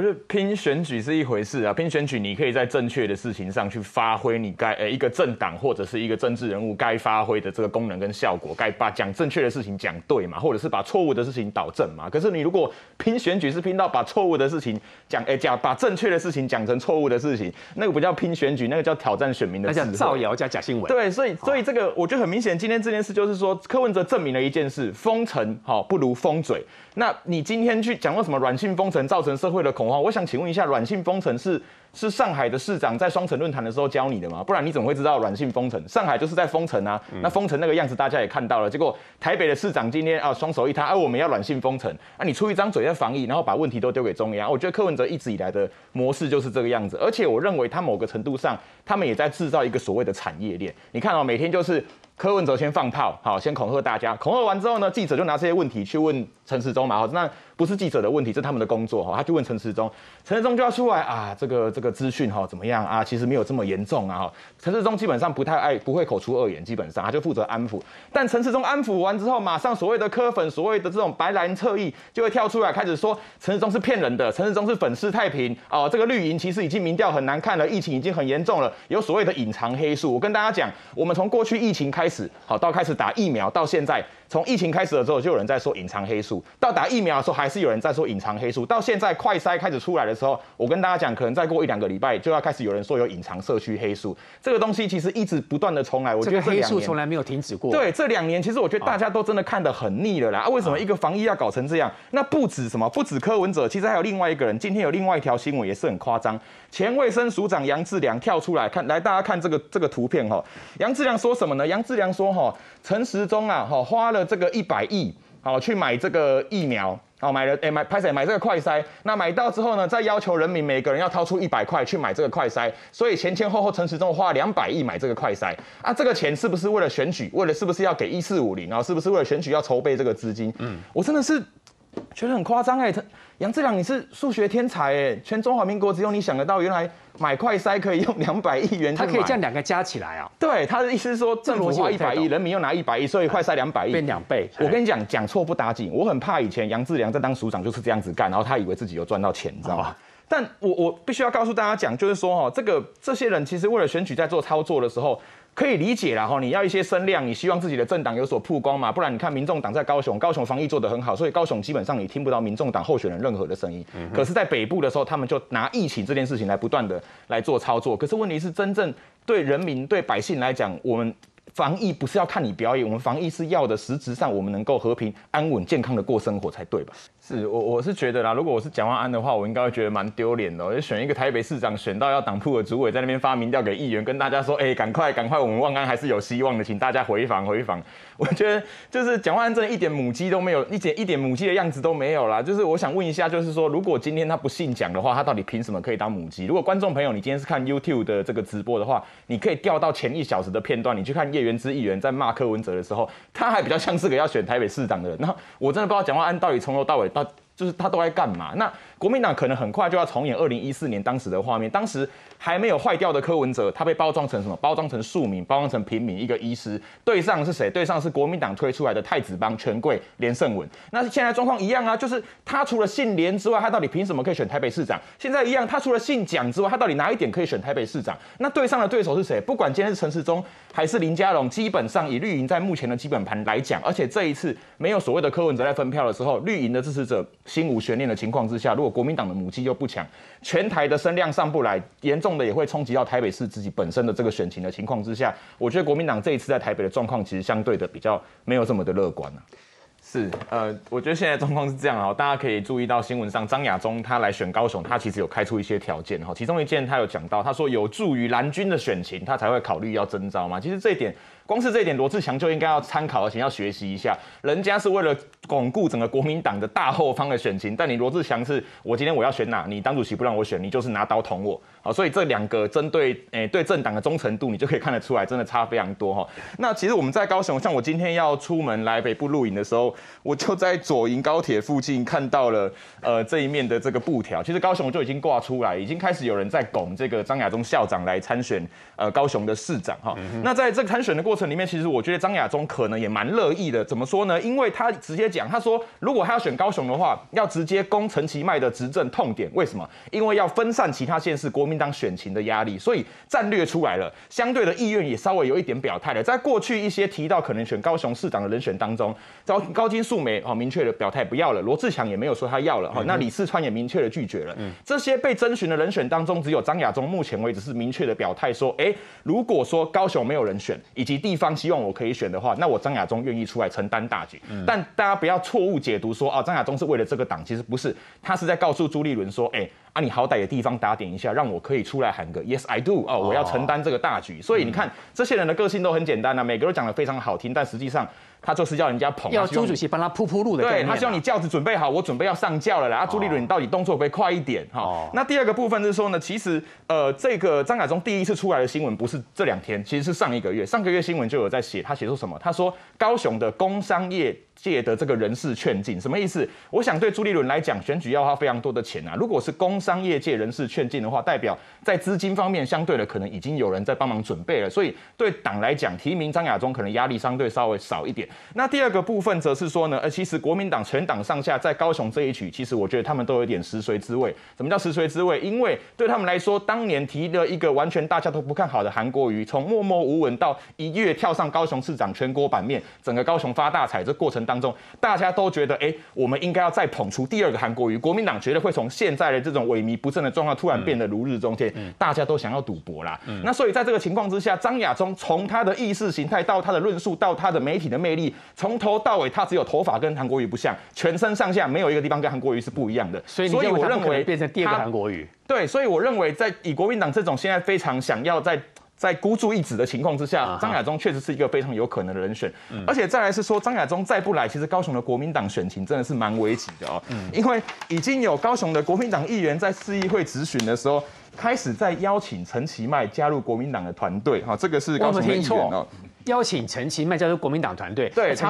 我觉得拼选举是一回事啊，拼选举你可以在正确的事情上去发挥你该一个政党或者是一个政治人物该发挥的这个功能跟效果，该把讲正确的事情讲对嘛，或者是把错误的事情导正嘛。可是你如果拼选举是拼到把错误的事情讲把正确的事情讲成错误的事情，那个不叫拼选举，那个叫挑战选民的智慧，那叫造谣加假新闻。对，所以这个我觉得很明显，今天这件事就是说柯文哲证明了一件事：封城好不如封嘴。那你今天去讲到什么软性封城造成社会的恐慌，我想请问一下，软性封城是上海的市长在双城论坛的时候教你的吗？不然你怎么会知道软性封城？上海就是在封城啊，那封城那个样子大家也看到了。结果台北的市长今天啊双手一摊，我们要软性封城啊，你出一张嘴在防疫，然后把问题都丢给中央。我觉得柯文哲一直以来的模式就是这个样子，而且我认为他某个程度上，他们也在制造一个所谓的产业链。你看哦，每天就是柯文哲先放炮，好，先恐吓大家。恐吓完之后呢，记者就拿这些问题去问陈时中嘛。那不是记者的问题，这是他们的工作哈。他去问陈时中，陈时中就要出来啊，这个资讯哈怎么样啊？其实没有这么严重啊哈。陈时中基本上不会口出恶言，基本上他就负责安抚。但陈时中安抚完之后，马上所谓的柯粉，所谓的这种白蓝侧翼就会跳出来开始说陈时中是骗人的，陈时中是粉饰太平哦。这个绿营其实已经民调很难看了，疫情已经很严重了，有所谓的隐藏黑数。我跟大家讲，我们从过去疫情开始到开始打疫苗到现在，从疫情开始了之后，就有人在说隐藏黑数；到打疫苗的时候，还是有人在说隐藏黑数；到现在快筛开始出来的时候，我跟大家讲，可能再过一两个礼拜就要开始有人说有隐藏社区黑数。这个东西其实一直不断的重来，我觉得黑数从来没有停止过。对，这两年其实我觉得大家都真的看得很腻了啦。为什么一个防疫要搞成这样？那不止柯文哲，其实还有另外一个人。今天有另外一条新闻也是很夸张，前卫生署长杨志良跳出来看，来大家看这个图片哈。杨志良说什么呢？杨志良说：“哈，陈时中啊，花了这个100亿，去买这个疫苗，买这个快筛。那买到之后呢，再要求人民每个人要掏出100块去买这个快筛。所以前前后后，陈时中花了200亿买这个快筛啊。这个钱是不是为了选举？是不是要给1450啊？是不是为了选举要筹备这个资金？我真的是觉得很夸张哎。杨志良，你是数学天才哎，全中华民国只有你想得到，原来。”买快筛可以用200亿元，他可以这样两个加起来啊。对，他的意思是说，政府花100亿，人民又拿100亿，所以快筛200亿，变2倍。我跟你讲，讲错不打紧。我很怕以前杨志良在当署长就是这样子干，然后他以为自己有赚到钱，你知道吗？但我必须要告诉大家讲，就是说哈，这些人其实为了选举在做操作的时候。可以理解啦，你要一些声量，你希望自己的政党有所曝光嘛，不然你看民众党在高雄，高雄防疫做得很好，所以高雄基本上你听不到民众党候选人任何的声音。可是，在北部的时候，他们就拿疫情这件事情来不断的来做操作。可是问题是，真正对人民、对百姓来讲，我们。防疫不是要看你表演，我们防疫是要的，实质上我们能够和平、安稳、健康的过生活才对吧？是我是觉得啦，如果我是蒋万安的话，我应该会觉得蛮丢脸的，就选一个台北市长，选到要党部的主委在那边发民调给议员，跟大家说，赶快，我们万安还是有希望的，请大家回防。我觉得就是蒋万安真的一点母鸡都没有，一点母鸡的样子都没有啦。就是我想问一下，就是说，如果今天他不姓蒋的话，他到底凭什么可以当母鸡？如果观众朋友你今天是看 YouTube 的这个直播的话，你可以调到前1小时的片段，你去看。叶元之议员在骂柯文哲的时候，他还比较像是个要选台北市长的人。那我真的不知道蒋万安到底从头到尾就是他都在干嘛？那国民党可能很快就要重演2014年当时的画面，当时还没有坏掉的柯文哲，他被包装成什么？包装成庶民，包装成平民，一个医师。对上是谁？对上是国民党推出来的太子帮、权贵、连胜文。那现在状况一样啊，就是他除了姓连之外，他到底凭什么可以选台北市长？现在一样，他除了姓蒋之外，他到底哪一点可以选台北市长？那对上的对手是谁？不管今天是陈时中还是林佳龙，基本上以绿营在目前的基本盘来讲，而且这一次没有所谓的柯文哲在分票的时候，绿营的支持者。心无悬念的情况之下，如果国民党的母鸡又不强，全台的声量上不来，严重的也会冲击到台北市自己本身的这个选情的情况之下，我觉得国民党这一次在台北的状况其实相对的比较没有这么的乐观啊。是，我觉得现在状况是这样啊，大家可以注意到新闻上张亚中他来选高雄，他其实有开出一些条件哈，其中一件他有讲到，他说有助于蓝军的选情，他才会考虑要征召嘛。其实这一点。光是这一点，罗志强就应该要参考，而且要学习一下。人家是为了巩固整个国民党的大后方的选情，但你罗志强是，我今天我要选哪，你党主席不让我选，你就是拿刀捅我。好，所以这两个针对对政党的忠诚度，你就可以看得出来，真的差非常多哈。那其实我们在高雄，像我今天要出门来北部露营的时候，我就在左营高铁附近看到了这一面的这个布条。其实高雄就已经挂出来，已经开始有人在拱这个张亚中校长来参选高雄的市长哈。那在这个参选的过程。程里面，其实我觉得张亚中可能也蛮乐意的。怎么说呢？因为他直接讲，他说如果他要选高雄的话，要直接攻陈其迈的执政痛点。为什么？因为要分散其他县市国民党选情的压力，所以战略出来了，相对的意愿也稍微有一点表态了。在过去一些提到可能选高雄市长的人选当中，高金素梅明确的表态不要了，罗志强也没有说他要了，那李四川也明确的拒绝了。这些被征询的人选当中，只有张亚中目前为止是明确的表态说，如果说高雄没有人选，以及地方希望我可以选的话，那我张亚中愿意出来承担大局。但大家不要错误解读说，张亚中是为了这个党，其实不是，他是在告诉朱立伦说，你好歹也地方打点一下，让我可以出来喊个 Yes I do 哦，我要承担这个大局。所以你看，这些人的个性都很简单啊，每个都讲得非常好听，但实际上他就是要人家捧，要朱主席帮他铺铺路的概念。对，他希望你轿子准备好，我准备要上轿了啦。朱立伦，你到底动作可不可以快一点？那第二个部分是说呢，其实这个张亚中第一次出来的新闻不是这两天，其实是上一个月。上个月新闻就有在写，他写出什么？他说高雄的工商业界的这个人事劝进，什么意思？我想对朱立伦来讲，选举要花非常多的钱啊。如果是工商业界人事劝进的话，代表在资金方面相对的可能已经有人在帮忙准备了，所以对党来讲，提名张亚中可能压力相对稍微少一点。那第二个部分则是说呢，其实国民党全党上下在高雄这一局，其实我觉得他们都有点食髓知味。什么叫食髓知味？因为对他们来说，当年提了一个完全大家都不看好的韩国瑜，从默默无闻到一跃跳上高雄市长全国版面，整个高雄发大财，这过程当中，大家都觉得，我们应该要再捧出第二个韩国瑜。国民党觉得会从现在的这种萎靡不振的状况突然变得如日中天，大家都想要赌博啦。所以在这个情况之下，张亚中从他的意识形态到他的论述到他的媒体的魅力，从头到尾，他只有头发跟韩国瑜不像，全身上下没有一个地方跟韩国瑜是不一样的。所以我认为变成第二个韩国瑜。对，所以我认为在以国民党这种现在非常想要在孤注一掷的情况之下，张亚中确实是一个非常有可能的人选。而且再来是说，张亚中再不来，其实高雄的国民党选情真的是蛮危急的哦。因为已经有高雄的国民党议员在市议会质询的时候，开始在邀请陈其迈加入国民党的团队。这个是高雄的议员哦。邀请陈其迈加入国民党团队，对，他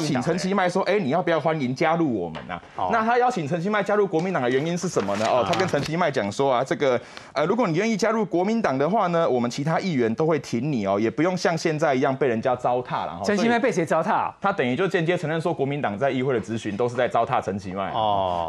请陈其迈说，你要不要欢迎加入我们啊？那他邀请陈其迈加入国民党的原因是什么呢？他跟陈其迈讲说啊，这个如果你愿意加入国民党的话呢，我们其他议员都会挺你哦，也不用像现在一样被人家糟蹋了。陈其迈被谁糟蹋？他等于就间接承认说，国民党在议会的质询都是在糟蹋陈其迈。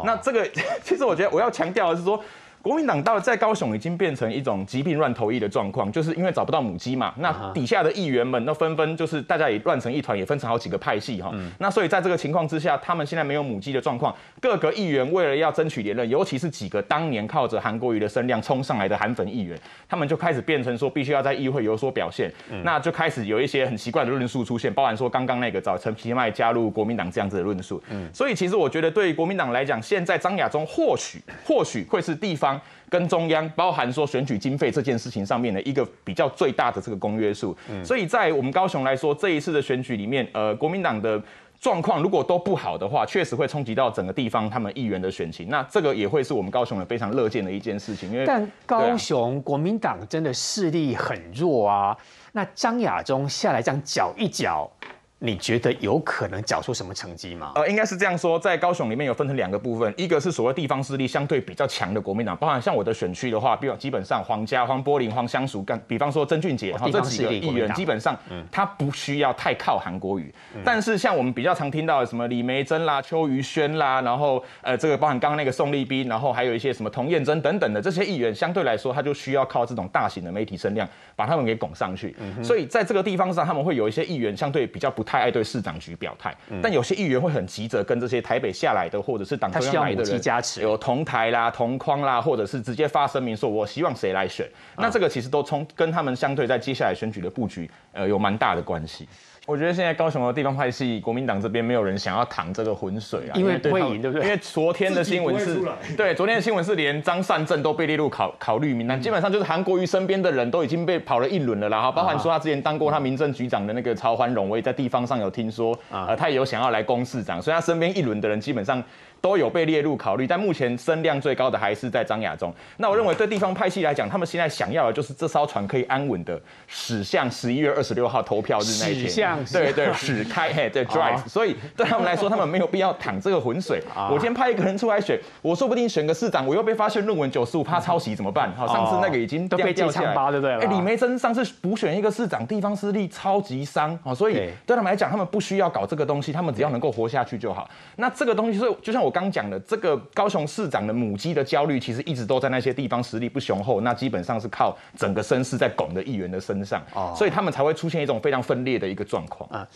那这个其实我觉得我要强调的是说，国民党到在高雄已经变成一种疾病乱投医的状况，就是因为找不到母鸡嘛。那底下的议员们，那纷纷就是大家也乱成一团，也分成好几个派系哈。那所以在这个情况之下，他们现在没有母鸡的状况，各个议员为了要争取连任，尤其是几个当年靠着韩国瑜的声量冲上来的韩粉议员，他们就开始变成说必须要在议会有所表现，那就开始有一些很奇怪的论述出现，包含说刚刚那个找陈其迈加入国民党这样子的论述。所以其实我觉得对于国民党来讲，现在张亚中或许会是地方跟中央，包含说选举经费这件事情上面的一个比较最大的这个公约数。所以在我们高雄来说，这一次的选举里面，国民党的状况如果都不好的话，确实会冲击到整个地方他们议员的选情。那这个也会是我们高雄人非常乐见的一件事情，因为但高雄国民党真的势力很弱啊。那张亚中下来这样搅一搅，你觉得有可能缴出什么成绩吗？应该是这样说，在高雄里面有分成两个部分，一个是所谓地方势力相对比较强的国民党，包含像我的选区的话，基本上黄家、黄柏林、黄湘淑，比方说曾俊杰这几个议员，基本上他不需要太靠韩国瑜。但是像我们比较常听到的什么李梅珍啦、邱于轩啦，然后这个包含刚刚那个宋立彬，然后还有一些什么童燕珍等等的这些议员，相对来说他就需要靠这种大型的媒体声量把他们给拱上去。所以在这个地方上，他们会有一些议员相对比较不太爱对市长局表态，但有些议员会很急着跟这些台北下来的，或者是党中央来的人有同台啦、同框啦，或者是直接发声明说我希望谁来选。那这个其实都跟他们相对在接下来选举的布局，有蛮大的关系。我觉得现在高雄的地方派系，国民党这边没有人想要淌这个浑水啊，因为会赢，对不对？因为昨天的新闻是，对，昨天的新闻是连张善政都被列入考虑名单，基本上就是韩国瑜身边的人都已经被跑了一轮了啦。包含说他之前当过他民政局长的那个曹欢荣，我也在地方上有听说，他也有想要来攻市长，所以他身边一轮的人基本上都有被列入考虑，但目前声量最高的还是在张亚中。那我认为对地方派系来讲，他们现在想要的就是这艘船可以安稳的驶向11月26号投票日那一天。样子，对对，屎开，哎，对 drive， 所以对他们来说，他们没有必要淌这个浑水。我今天派一个人出来选，我说不定选个市长，我又被发现论文95%抄袭怎么办？好，上次那个已经都被记枪疤，对不对？哎，李梅珍上次补选一个市长，地方势力超级伤，好，所以对他们来讲，他们不需要搞这个东西，他们只要能够活下去就好。那这个东西，所以就像我刚讲的，这个高雄市长的母鸡的焦虑，其实一直都在那些地方实力不雄厚，那基本上是靠整个声势在拱的议员的身上，所以他们才会出现一种非常分裂的一个状况啊。